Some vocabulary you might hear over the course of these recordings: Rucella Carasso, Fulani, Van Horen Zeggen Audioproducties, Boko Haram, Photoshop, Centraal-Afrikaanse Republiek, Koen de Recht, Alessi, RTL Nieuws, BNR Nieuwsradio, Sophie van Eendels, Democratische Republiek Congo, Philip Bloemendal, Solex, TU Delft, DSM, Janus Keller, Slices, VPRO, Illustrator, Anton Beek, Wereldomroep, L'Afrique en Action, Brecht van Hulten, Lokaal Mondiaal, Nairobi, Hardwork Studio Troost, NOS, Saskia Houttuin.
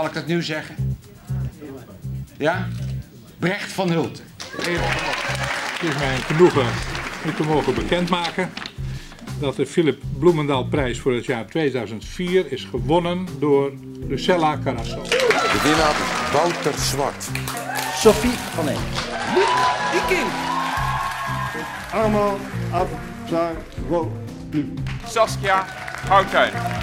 Zal ik dat nu zeggen? Ja? Brecht van Hulten. Het is mijn genoegen om te mogen bekendmaken dat de Philip Bloemendalprijs voor het jaar 2004 is gewonnen door Rucella Carasso. De winnaar Wouter Zwart. Sophie van Eendels. Dikin. Arman Afsaropi. Saskia Houttuin.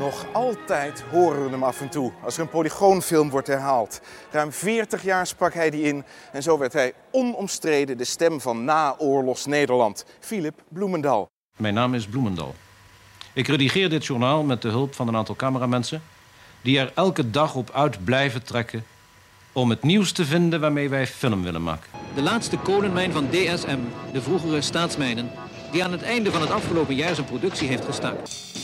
Nog altijd horen we hem af en toe als er een polygoonfilm wordt herhaald. Ruim 40 jaar sprak hij die in en zo werd hij onomstreden de stem van naoorlogs Nederland. Philip Bloemendal. Mijn naam is Bloemendal. Ik redigeer dit journaal met de hulp van een aantal cameramensen die er elke dag op uit blijven trekken om het nieuws te vinden waarmee wij film willen maken. De laatste kolenmijn van DSM, de vroegere staatsmijnen, die aan het einde van het afgelopen jaar zijn productie heeft gestaakt.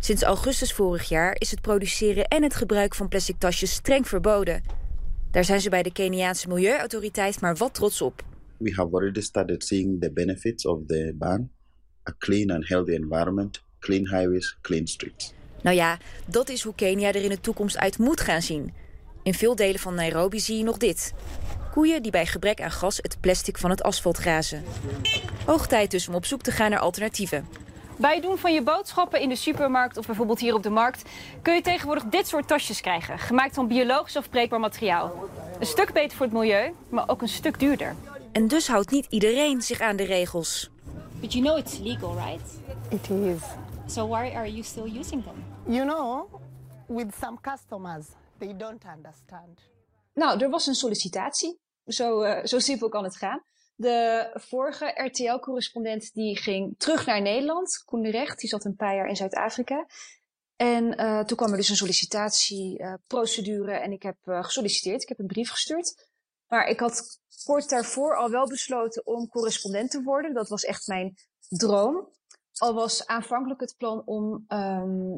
Sinds augustus vorig jaar is het produceren en het gebruik van plastic tasjes streng verboden. Daar zijn ze bij de Keniaanse Milieuautoriteit maar wat trots op. We have already started seeing the benefits of the ban. A clean and healthy environment, clean highways, clean streets. Nou ja, dat is hoe Kenia er in de toekomst uit moet gaan zien. In veel delen van Nairobi zie je nog dit. Koeien die bij gebrek aan gas het plastic van het asfalt grazen. Hoog tijd dus om op zoek te gaan naar alternatieven. Bij het doen van je boodschappen in de supermarkt of bijvoorbeeld hier op de markt kun je tegenwoordig dit soort tasjes krijgen, gemaakt van biologisch afbreekbaar materiaal. Een stuk beter voor het milieu, maar ook een stuk duurder. En dus houdt niet iedereen zich aan de regels. But you know it's legal, right? It is. So why are you still using them? You know, with some customers, they don't understand. Nou, er was een sollicitatie. Zo simpel kan het gaan. De vorige RTL-correspondent die ging terug naar Nederland. Koen de Recht, die zat een paar jaar in Zuid-Afrika. En toen kwam er dus een sollicitatieprocedure en ik heb gesolliciteerd. Ik heb een brief gestuurd. Maar ik had kort daarvoor al wel besloten om correspondent te worden. Dat was echt mijn droom. Al was aanvankelijk het plan om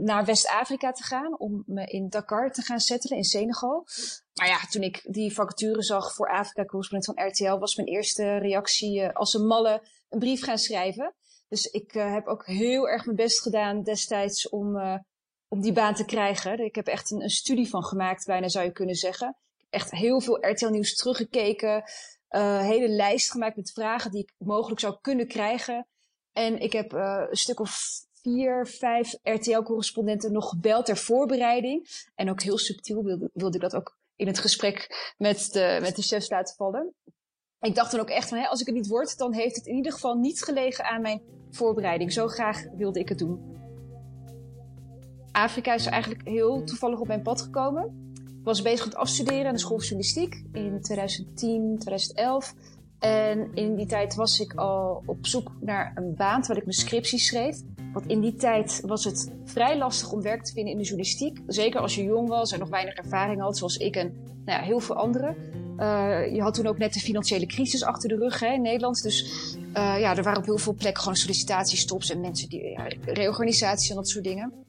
naar West-Afrika te gaan. Om me in Dakar te gaan settelen, in Senegal. Maar ja, toen ik die vacature zag voor Afrika-correspondent van RTL... was mijn eerste reactie als een malle een brief gaan schrijven. Dus ik heb ook heel erg mijn best gedaan destijds om die baan te krijgen. Ik heb echt een studie van gemaakt, bijna zou je kunnen zeggen. Echt heel veel RTL Nieuws teruggekeken. Hele lijst gemaakt met vragen die ik mogelijk zou kunnen krijgen... En ik heb een stuk of 4, 5 RTL-correspondenten nog gebeld ter voorbereiding. En ook heel subtiel wilde ik dat ook in het gesprek met de chefs laten vallen. Ik dacht dan ook echt van, als ik het niet word, dan heeft het in ieder geval niet gelegen aan mijn voorbereiding. Zo graag wilde ik het doen. Afrika is eigenlijk heel toevallig op mijn pad gekomen. Ik was bezig met afstuderen aan de school voor journalistiek in 2010, 2011... En in die tijd was ik al op zoek naar een baan terwijl ik mijn scriptie schreef. Want in die tijd was het vrij lastig om werk te vinden in de journalistiek. Zeker als je jong was en nog weinig ervaring had, zoals ik en heel veel anderen. Je had toen ook net de financiële crisis achter de rug in Nederland. Dus er waren op heel veel plekken gewoon sollicitatiestops en mensen die reorganisaties en dat soort dingen.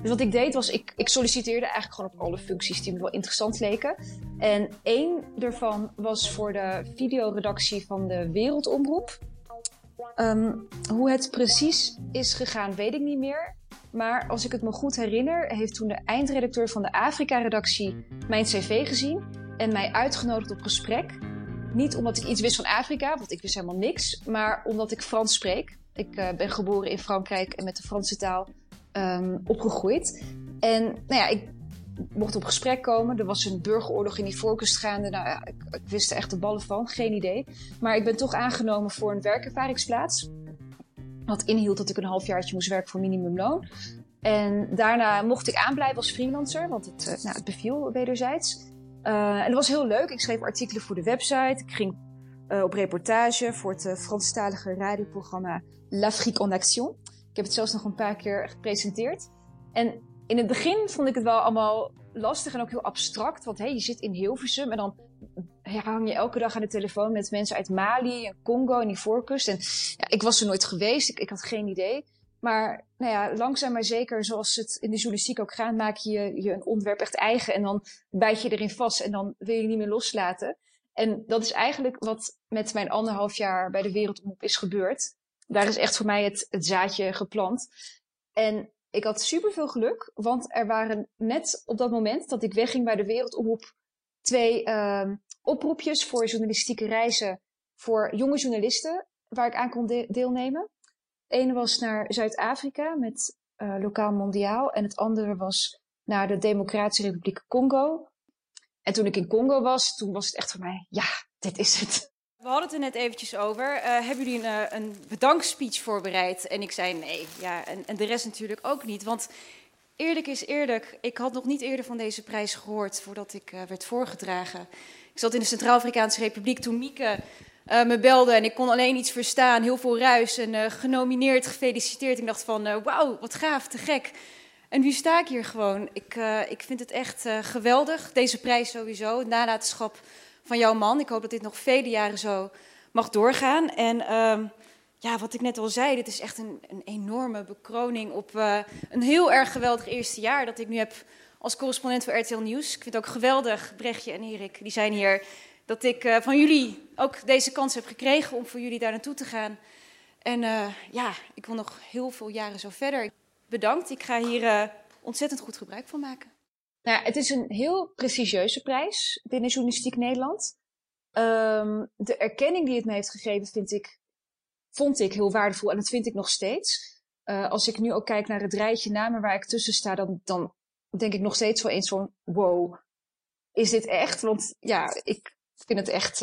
Dus wat ik deed was, ik solliciteerde eigenlijk gewoon op alle functies die me wel interessant leken. En één daarvan was voor de videoredactie van de Wereldomroep. Hoe het precies is gegaan, weet ik niet meer. Maar als ik het me goed herinner, heeft toen de eindredacteur van de Afrika-redactie mijn cv gezien en mij uitgenodigd op gesprek. Niet omdat ik iets wist van Afrika, want ik wist helemaal niks, maar omdat ik Frans spreek. Ik ben geboren in Frankrijk en met de Franse taal opgegroeid. En ik mocht op gesprek komen. Er was een burgeroorlog in die voorkust gaande. Ik wist er echt de ballen van. Geen idee. Maar ik ben toch aangenomen voor een werkervaringsplaats. Wat inhield dat ik een halfjaartje moest werken voor minimumloon. En daarna mocht ik aanblijven als freelancer. Want het beviel wederzijds. En dat was heel leuk. Ik schreef artikelen voor de website. Ik ging op reportage voor het Franstalige radioprogramma L'Afrique en Action. Ik heb het zelfs nog een paar keer gepresenteerd. En in het begin vond ik het wel allemaal lastig en ook heel abstract. Want je zit in Hilversum en dan hang je elke dag aan de telefoon met mensen uit Mali en Congo en die voorkust. En ik was er nooit geweest, ik had geen idee. Maar nou ja, langzaam maar zeker, zoals het in de journalistiek ook gaat, maak je een onderwerp echt eigen. En dan bijt je erin vast en dan wil je niet meer loslaten. En dat is eigenlijk wat met mijn 1,5 jaar bij de Wereldomroep is gebeurd. Daar is echt voor mij het zaadje geplant. En ik had superveel geluk, want er waren net op dat moment dat ik wegging bij de Wereldomroep 2 oproepjes voor journalistieke reizen voor jonge journalisten waar ik aan kon deelnemen. Het ene was naar Zuid-Afrika met Lokaal Mondiaal en het andere was naar de Democratische Republiek Congo. En toen ik in Congo was, toen was het echt voor mij, ja, dit is het. We hadden het er net eventjes over. Hebben jullie een bedankspeech voorbereid? En ik zei nee. Ja, en de rest natuurlijk ook niet. Want eerlijk is eerlijk. Ik had nog niet eerder van deze prijs gehoord voordat ik werd voorgedragen. Ik zat in de Centraal-Afrikaanse Republiek toen Mieke me belde. En ik kon alleen iets verstaan. Heel veel ruis. En genomineerd, gefeliciteerd. Ik dacht van wauw, wat gaaf, te gek. En nu sta ik hier gewoon. Ik vind het echt geweldig. Deze prijs sowieso. Het nalatenschap van jouw man. Ik hoop dat dit nog vele jaren zo mag doorgaan. En ja, wat ik net al zei, dit is echt een enorme bekroning op een heel erg geweldig eerste jaar dat ik nu heb als correspondent voor RTL Nieuws. Ik vind het ook geweldig, Brechtje en Erik, die zijn hier, dat ik van jullie ook deze kans heb gekregen om voor jullie daar naartoe te gaan. En ja, ik wil nog heel veel jaren zo verder. Bedankt, ik ga hier ontzettend goed gebruik van maken. Nou, het is een heel prestigieuze prijs binnen Journalistiek Nederland. De erkenning die het me heeft gegeven vond ik heel waardevol en dat vind ik nog steeds. Als ik nu ook kijk naar het rijtje namen waar ik tussen sta, dan denk ik nog steeds wel eens van wow, is dit echt? Want ja, ik vind het echt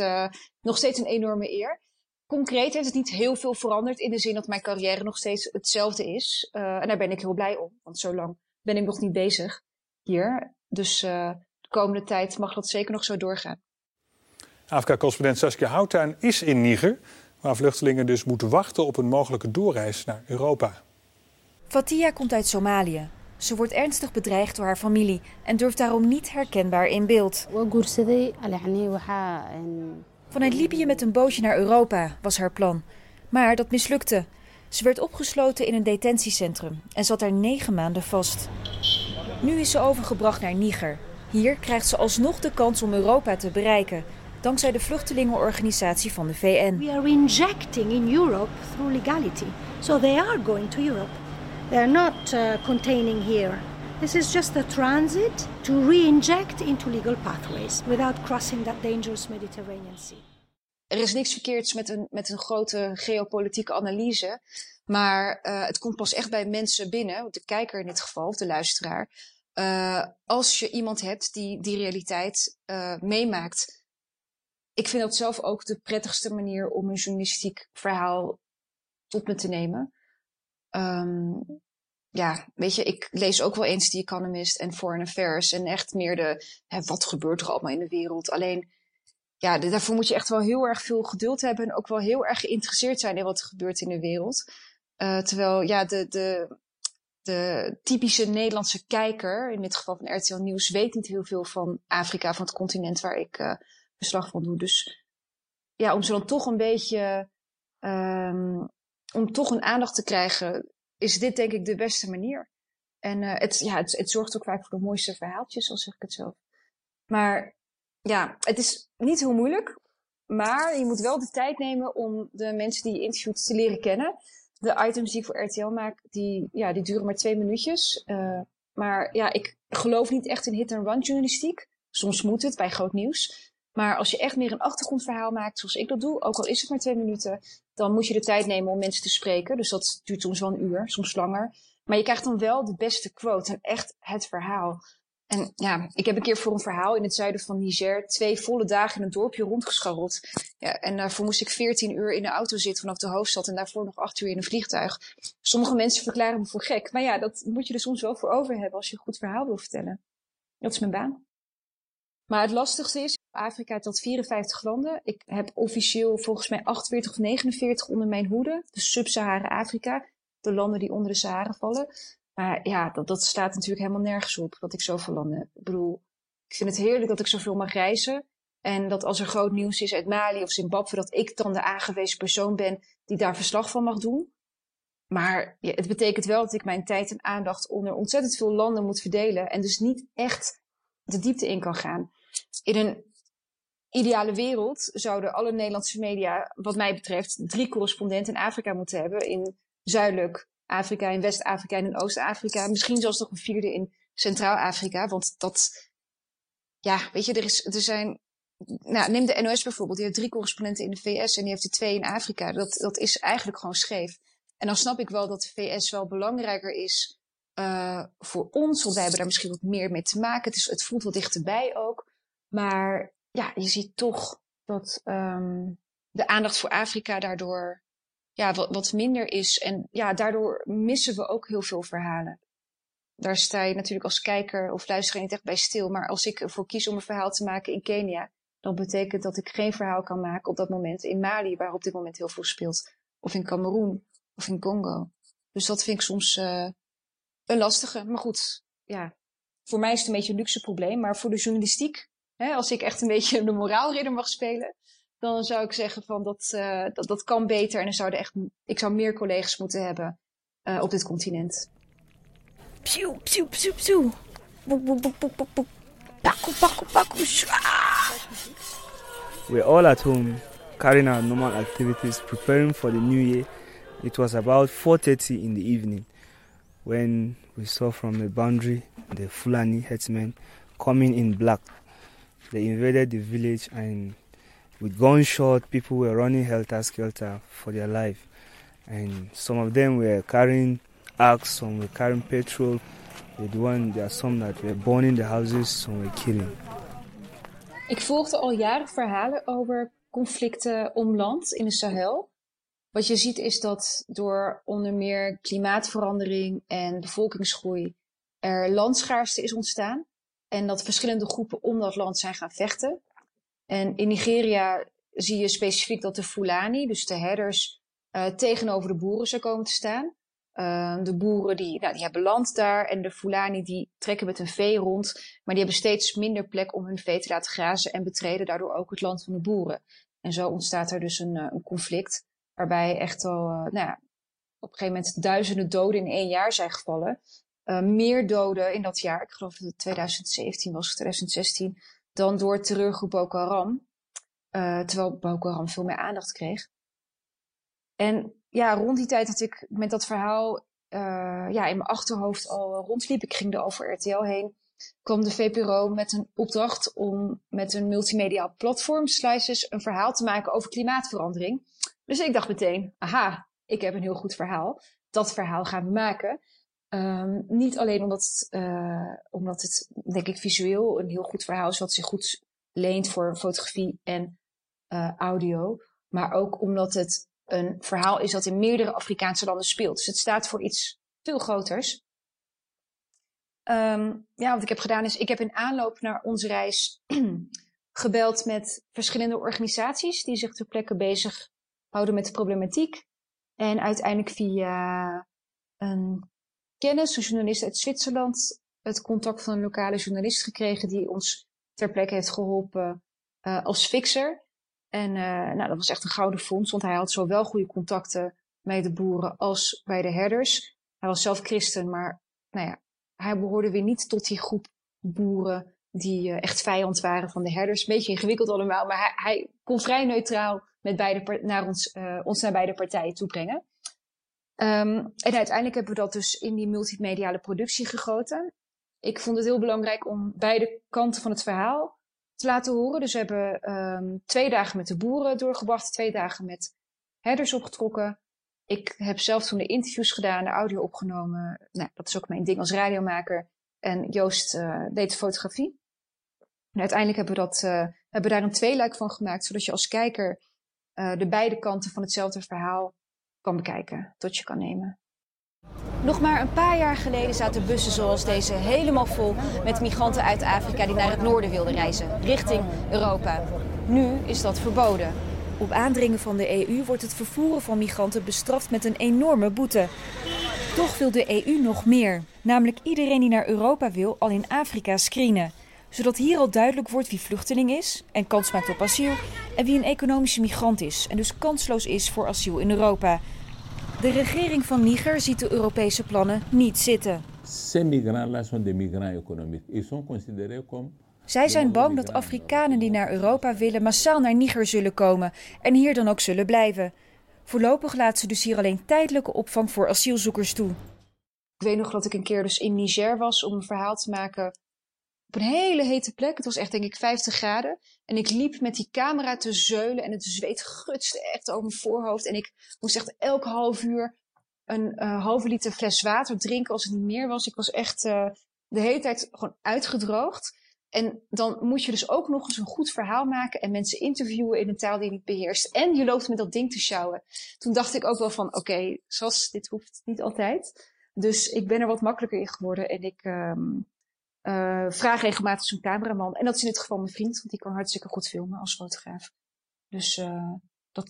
nog steeds een enorme eer. Concreet heeft het niet heel veel veranderd in de zin dat mijn carrière nog steeds hetzelfde is. En daar ben ik heel blij om, want zo lang ben ik nog niet bezig hier. Dus de komende tijd mag dat zeker nog zo doorgaan. AFK-correspondent Saskia Houttuin is in Niger, waar vluchtelingen dus moeten wachten op een mogelijke doorreis naar Europa. Fatia komt uit Somalië. Ze wordt ernstig bedreigd door haar familie en durft daarom niet herkenbaar in beeld. Vanuit Libië met een bootje naar Europa was haar plan. Maar dat mislukte. Ze werd opgesloten in een detentiecentrum en zat daar 9 maanden vast. Nu is ze overgebracht naar Niger. Hier krijgt ze alsnog de kans om Europa te bereiken, dankzij de vluchtelingenorganisatie van de VN. We are injecting in Europe through legality. So they are going to Europe. They are not containing here. This is just a transit to re-inject into legal pathways without crossing that dangerous Mediterranean Sea. Er is niks verkeerds met een grote geopolitieke analyse. Maar het komt pas echt bij mensen binnen, de kijker in dit geval, of de luisteraar. Als je iemand hebt die die realiteit meemaakt. Ik vind dat zelf ook de prettigste manier om een journalistiek verhaal tot me te nemen. Ja, weet je, ik lees ook wel eens The Economist en Foreign Affairs. En echt meer wat gebeurt er allemaal in de wereld? Alleen, ja, daarvoor moet je echt wel heel erg veel geduld hebben. En ook wel heel erg geïnteresseerd zijn in wat er gebeurt in de wereld. Terwijl, ja, de typische Nederlandse kijker, in dit geval van RTL Nieuws, weet niet heel veel van Afrika, van het continent waar ik beslag van doe. Dus ja, om ze dan toch een beetje, om toch een aandacht te krijgen, is dit denk ik de beste manier. En het zorgt ook vaak voor de mooiste verhaaltjes, al zeg ik het zelf. Maar ja, het is niet heel moeilijk, maar je moet wel de tijd nemen om de mensen die je interviewt te leren kennen. De items die ik voor RTL maak, die duren maar 2 minuutjes. Maar ja, ik geloof niet echt in hit-and-run journalistiek. Soms moet het, bij groot nieuws. Maar als je echt meer een achtergrondverhaal maakt, zoals ik dat doe, ook al is het maar 2 minuten, dan moet je de tijd nemen om mensen te spreken. Dus dat duurt soms wel 1 uur, soms langer. Maar je krijgt dan wel de beste quote en echt het verhaal. En ja, ik heb een keer voor een verhaal in het zuiden van Niger 2 volle dagen in een dorpje rondgescharreld. Ja, en daarvoor moest ik 14 uur in de auto zitten vanaf de hoofdstad en daarvoor nog 8 uur in een vliegtuig. Sommige mensen verklaren me voor gek. Maar ja, dat moet je er soms wel voor over hebben als je een goed verhaal wil vertellen. Dat is mijn baan. Maar het lastigste is, Afrika heeft tot 54 landen. Ik heb officieel volgens mij 48 of 49 onder mijn hoede. Dus Sub-Sahara-Afrika, de landen die onder de Sahara vallen. Maar ja, dat staat natuurlijk helemaal nergens op, dat ik zoveel landen heb. Ik bedoel, ik vind het heerlijk dat ik zoveel mag reizen. En dat als er groot nieuws is uit Mali of Zimbabwe, dat ik dan de aangewezen persoon ben die daar verslag van mag doen. Maar ja, het betekent wel dat ik mijn tijd en aandacht onder ontzettend veel landen moet verdelen. En dus niet echt de diepte in kan gaan. In een ideale wereld zouden alle Nederlandse media, wat mij betreft, 3 correspondenten in Afrika moeten hebben. In Zuidelijk Afrika, in West-Afrika en in Oost-Afrika. Misschien zelfs nog een 4e in Centraal-Afrika. Want dat, ja, weet je, er zijn... Nou, neem de NOS bijvoorbeeld. Die heeft 3 correspondenten in de VS en die heeft er 2 in Afrika. Dat is eigenlijk gewoon scheef. En dan snap ik wel dat de VS wel belangrijker is voor ons. Want wij hebben daar misschien wat meer mee te maken. Het voelt wat dichterbij ook. Maar ja, je ziet toch dat de aandacht voor Afrika daardoor ja, wat minder is. En ja, daardoor missen we ook heel veel verhalen. Daar sta je natuurlijk als kijker of luisteraar niet echt bij stil. Maar als ik ervoor kies om een verhaal te maken in Kenia, dan betekent dat ik geen verhaal kan maken op dat moment in Mali, waar op dit moment heel veel speelt. Of in Kameroen. Of in Congo. Dus dat vind ik soms een lastige. Maar goed, ja, voor mij is het een beetje een luxe probleem. Maar voor de journalistiek, hè, als ik echt een beetje de moraalridder mag spelen, dan zou ik zeggen van dat kan beter. En dan ik zou meer collega's moeten hebben op dit continent. Psiu, psiu, psiu, psiu. Boek, boek, boek, boek, boek, boek. Pakko, pakko, pakko. We're all at home, carrying our normal activities, preparing for the new year. It was about 4:30 in the evening when we saw from the boundary the Fulani headsmen coming in black. They invaded the village and with gunshot, people were running helter-skelter for their life. And some of them were carrying axes, some were carrying petrol. There are some that were burning the houses, some were killing. Ik volgde al jaren verhalen over conflicten om land in de Sahel. Wat je ziet is dat door onder meer klimaatverandering en bevolkingsgroei er landschaarste is ontstaan. En dat verschillende groepen om dat land zijn gaan vechten. En in Nigeria zie je specifiek dat de Fulani, dus de herders, tegenover de boeren zijn komen te staan. De boeren die hebben land daar en de Fulani die trekken met hun vee rond. Maar die hebben steeds minder plek om hun vee te laten grazen en betreden daardoor ook het land van de boeren. En zo ontstaat er dus een conflict. Waarbij echt al op een gegeven moment duizenden doden in 1 jaar zijn gevallen. Meer doden in dat jaar, ik geloof dat het 2017 was, 2016, dan door terreurgroep Boko Haram. Terwijl Boko Haram veel meer aandacht kreeg. En ja, rond die tijd dat ik met dat verhaal in mijn achterhoofd al rondliep, ik ging er al voor RTL heen, kwam de VPRO met een opdracht om met een multimediaal platform, Slices, een verhaal te maken over klimaatverandering. Dus ik dacht meteen, aha, ik heb een heel goed verhaal. Dat verhaal gaan we maken. Niet alleen omdat het, denk ik, visueel een heel goed verhaal is wat zich goed leent voor fotografie en audio. Maar ook omdat het een verhaal is dat in meerdere Afrikaanse landen speelt. Dus het staat voor iets veel groters. Wat ik heb gedaan is, ik heb in aanloop naar onze reis gebeld met verschillende organisaties die zich ter plekke bezig houden met de problematiek. En uiteindelijk via een kennis, een journalist uit Zwitserland, het contact van een lokale journalist gekregen die ons ter plekke heeft geholpen als fixer. En dat was echt een gouden vondst, want hij had zowel goede contacten bij de boeren als bij de herders. Hij was zelf christen, maar hij behoorde weer niet tot die groep boeren die echt vijand waren van de herders. Een beetje ingewikkeld allemaal, maar hij kon vrij neutraal ons naar beide partijen toe brengen. En uiteindelijk hebben we dat dus in die multimediale productie gegoten. Ik vond het heel belangrijk om beide kanten van het verhaal te laten horen. Dus we hebben 2 dagen met de boeren doorgebracht, 2 dagen met herders opgetrokken. Ik heb zelf toen de interviews gedaan, de audio opgenomen. Dat is ook mijn ding als radiomaker. En Joost deed de fotografie. En uiteindelijk hebben we daar een tweeluik van gemaakt, zodat je als kijker de beide kanten van hetzelfde verhaal kan bekijken, tot je kan nemen. Nog maar een paar jaar geleden zaten bussen zoals deze helemaal vol met migranten uit Afrika die naar het noorden wilden reizen, richting Europa. Nu is dat verboden. Op aandringen van de EU wordt het vervoeren van migranten bestraft met een enorme boete. Toch wil de EU nog meer, namelijk iedereen die naar Europa wil al in Afrika screenen. Zodat hier al duidelijk wordt wie vluchteling is en kans maakt op asiel en wie een economische migrant is en dus kansloos is voor asiel in Europa. De regering van Niger ziet de Europese plannen niet zitten. Zij zijn bang dat Afrikanen die naar Europa willen massaal naar Niger zullen komen en hier dan ook zullen blijven. Voorlopig laat ze dus hier alleen tijdelijke opvang voor asielzoekers toe. Ik weet nog dat ik een keer dus in Niger was om een verhaal te maken op een hele hete plek. Het was echt denk ik 50 graden. En ik liep met die camera te zeulen en het zweet gutste echt over mijn voorhoofd. En ik moest echt elk half uur een halve liter fles water drinken als het niet meer was. Ik was echt de hele tijd gewoon uitgedroogd. En dan moet je dus ook nog eens een goed verhaal maken en mensen interviewen in een taal die je niet beheerst. En je loopt met dat ding te sjouwen. Toen dacht ik ook wel van oké, Sas, dit hoeft niet altijd. Dus ik ben er wat makkelijker in geworden en ik vraag regelmatig zo'n cameraman. En dat is in dit geval mijn vriend, want die kan hartstikke goed filmen als fotograaf. Dus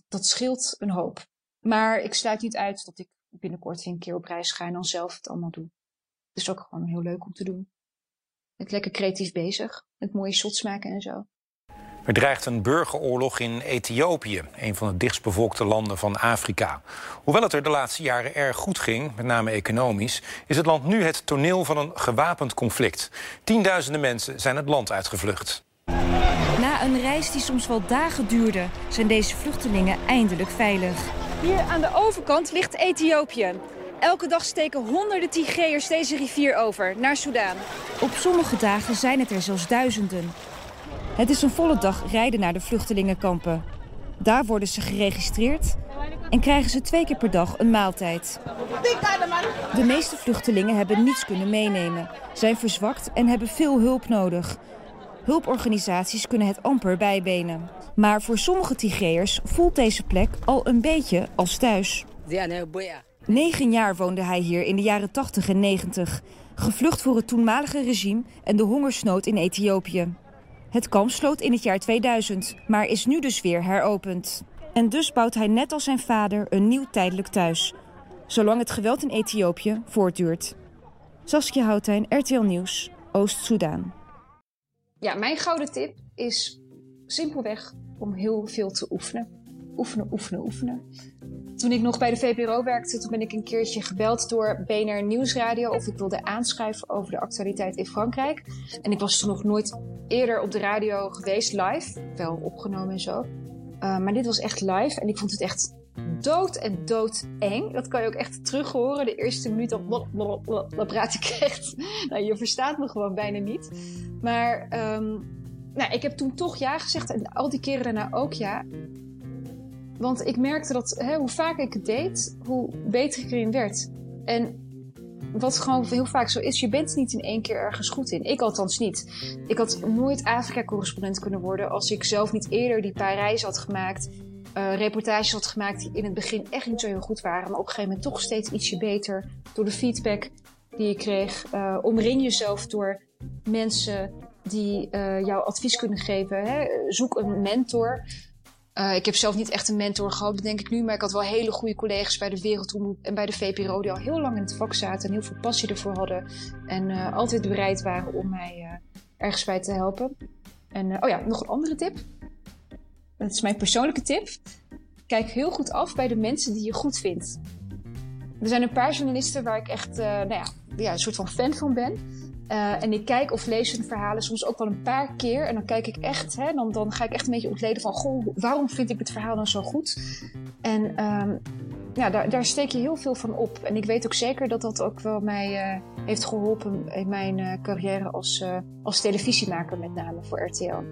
dat scheelt een hoop. Maar ik sluit niet uit dat ik binnenkort weer een keer op reis ga en dan zelf het allemaal doe. Het is ook gewoon heel leuk om te doen. Met lekker creatief bezig, met mooie shots maken en zo. Er dreigt een burgeroorlog in Ethiopië, een van de dichtstbevolkte landen van Afrika. Hoewel het er de laatste jaren erg goed ging, met name economisch, is het land nu het toneel van een gewapend conflict. Tienduizenden mensen zijn het land uitgevlucht. Na een reis die soms wel dagen duurde, zijn deze vluchtelingen eindelijk veilig. Hier aan de overkant ligt Ethiopië. Elke dag steken honderden Tigreërs deze rivier over, naar Soedan. Op sommige dagen zijn het er zelfs duizenden. Het is een volle dag rijden naar de vluchtelingenkampen. Daar worden ze geregistreerd en krijgen ze 2 keer per dag een maaltijd. De meeste vluchtelingen hebben niets kunnen meenemen, zijn verzwakt en hebben veel hulp nodig. Hulporganisaties kunnen het amper bijbenen. Maar voor sommige Tigreërs voelt deze plek al een beetje als thuis. 9 jaar woonde hij hier in de jaren 80 en 90. Gevlucht voor het toenmalige regime en de hongersnood in Ethiopië. Het kamp sloot in het jaar 2000, maar is nu dus weer heropend. En dus bouwt hij net als zijn vader een nieuw tijdelijk thuis. Zolang het geweld in Ethiopië voortduurt. Saskia Houttuin, RTL Nieuws, Oost-Soedan. Ja, mijn gouden tip is simpelweg om heel veel te oefenen. Oefenen, oefenen, oefenen. Toen ik nog bij de VPRO werkte, toen ben ik een keertje gebeld door BNR Nieuwsradio of ik wilde aanschuiven over de actualiteit in Frankrijk. En ik was toen nog nooit eerder op de radio geweest, live. Wel opgenomen en zo. Maar dit was echt live en ik vond het echt dood en doodeng. Dat kan je ook echt terug horen. De eerste minuut dan praat ik echt. Nou, je verstaat me gewoon bijna niet. Maar ik heb toen toch ja gezegd en al die keren daarna ook ja. Want ik merkte dat hoe vaker ik het deed, hoe beter ik erin werd. En wat gewoon heel vaak zo is, je bent niet in één keer ergens goed in. Ik althans niet. Ik had nooit Afrika-correspondent kunnen worden als ik zelf niet eerder die paar reizen had gemaakt. Reportages had gemaakt die in het begin echt niet zo heel goed waren. Maar op een gegeven moment toch steeds ietsje beter door de feedback die ik kreeg. Omring jezelf door mensen die jou advies kunnen geven. Zoek een mentor. Ik heb zelf niet echt een mentor gehad, bedenk ik nu. Maar ik had wel hele goede collega's bij de Wereldomroep en bij de VPRO... die al heel lang in het vak zaten en heel veel passie ervoor hadden. En altijd bereid waren om mij ergens bij te helpen. En nog een andere tip. Dat is mijn persoonlijke tip. Kijk heel goed af bij de mensen die je goed vindt. Er zijn een paar journalisten waar ik echt een soort van fan van ben... En ik kijk of lees hun verhalen soms ook wel een paar keer. En dan kijk ik echt, dan ga ik echt een beetje ontleden van... waarom vind ik het verhaal nou zo goed? En daar steek je heel veel van op. En ik weet ook zeker dat dat ook wel mij heeft geholpen... in mijn carrière als televisiemaker, met name voor RTL.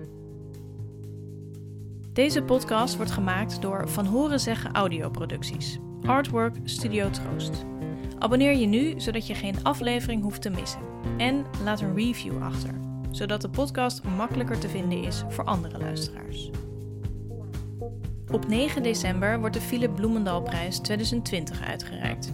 Deze podcast wordt gemaakt door Van Horen Zeggen Audioproducties. Hardwork Studio Troost. Abonneer je nu, zodat je geen aflevering hoeft te missen. En laat een review achter, zodat de podcast makkelijker te vinden is voor andere luisteraars. Op 9 december wordt de Philip Bloemendalprijs 2020 uitgereikt.